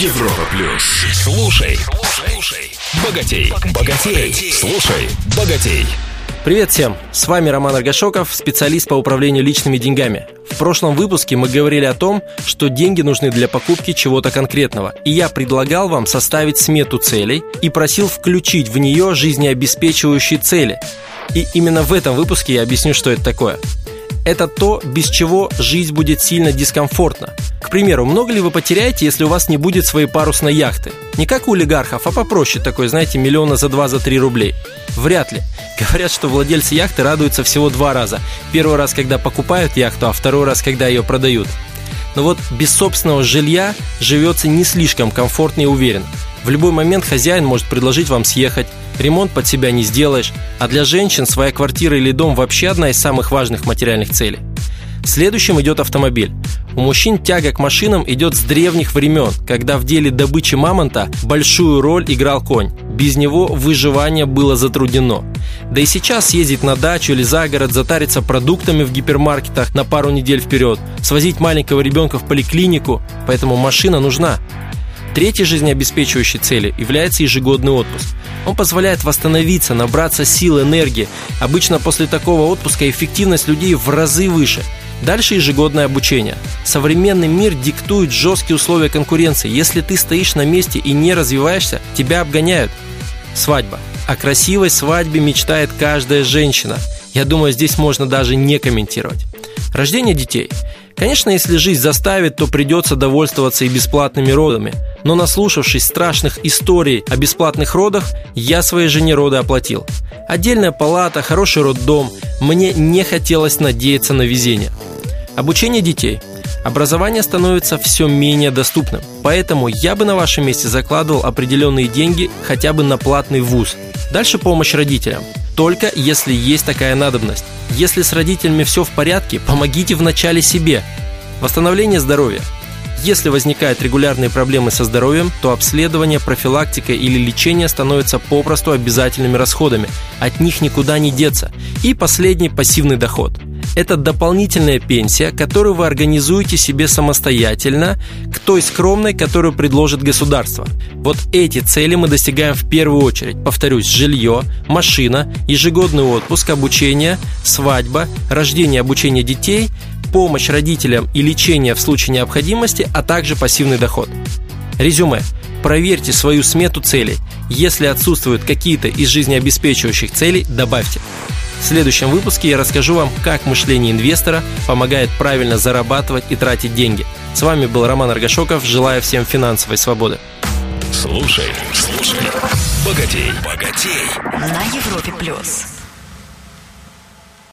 Европа Плюс. Слушай. Богатей. Слушай, богатей. Привет всем, с вами Роман Аргашоков, специалист по управлению личными деньгами. В прошлом выпуске мы говорили о том, что деньги нужны для покупки чего-то конкретного. И я предлагал вам составить смету целей и просил включить в нее жизнеобеспечивающие цели. И именно в этом выпуске я объясню, что это такое. Это то, без чего жизнь будет сильно дискомфортна. К примеру, много ли вы потеряете, если у вас не будет своей парусной яхты? Не как у олигархов, а попроще такой, знаете, миллиона за 2-3 рублей. Вряд ли. Говорят, что владельцы яхты радуются всего 2 раза. Первый раз, когда покупают яхту, а второй раз, когда ее продают. Но вот без собственного жилья живется не слишком комфортно и уверенно. В любой момент хозяин может предложить вам съехать, ремонт под себя не сделаешь, а для женщин своя квартира или дом вообще одна из самых важных материальных целей. Следующим идет автомобиль. У мужчин тяга к машинам идет с древних времен, когда в деле добычи мамонта большую роль играл конь. Без него выживание было затруднено. Да и сейчас съездить на дачу или за город, затариться продуктами в гипермаркетах на пару недель вперед, свозить маленького ребенка в поликлинику, поэтому машина нужна. Третьей жизнеобеспечивающей целью является ежегодный отпуск. Он позволяет восстановиться, набраться сил, энергии. Обычно после такого отпуска эффективность людей в разы выше. Дальше ежегодное обучение. Современный мир диктует жесткие условия конкуренции. Если ты стоишь на месте и не развиваешься, тебя обгоняют. Свадьба. О красивой свадьбе мечтает каждая женщина. Я думаю, здесь можно даже не комментировать. Рождение детей. Конечно, если жизнь заставит, то придется довольствоваться и бесплатными родами. Но наслушавшись страшных историй о бесплатных родах, я своей жене роды оплатил. Отдельная палата, хороший роддом. Мне не хотелось надеяться на везение. Обучение детей. Образование становится все менее доступным. Поэтому я бы на вашем месте закладывал определенные деньги хотя бы на платный вуз. Дальше помощь родителям. Только если есть такая надобность. Если с родителями все в порядке, помогите вначале себе. Восстановление здоровья. Если возникают регулярные проблемы со здоровьем, то обследование, профилактика или лечение становятся попросту обязательными расходами. От них никуда не деться. И последний – пассивный доход. Это дополнительная пенсия, которую вы организуете себе самостоятельно к той скромной, которую предложит государство. Вот эти цели мы достигаем в первую очередь. Повторюсь, жилье, машина, ежегодный отпуск, обучение, свадьба, рождение, обучение детей, помощь родителям и лечение в случае необходимости, а также пассивный доход. Резюме. Проверьте свою смету целей. Если отсутствуют какие-то из жизнеобеспечивающих целей, добавьте. В следующем выпуске я расскажу вам, как мышление инвестора помогает правильно зарабатывать и тратить деньги. С вами был Роман Аргашоков. Желаю всем финансовой свободы. Слушай, богатей на Европе+.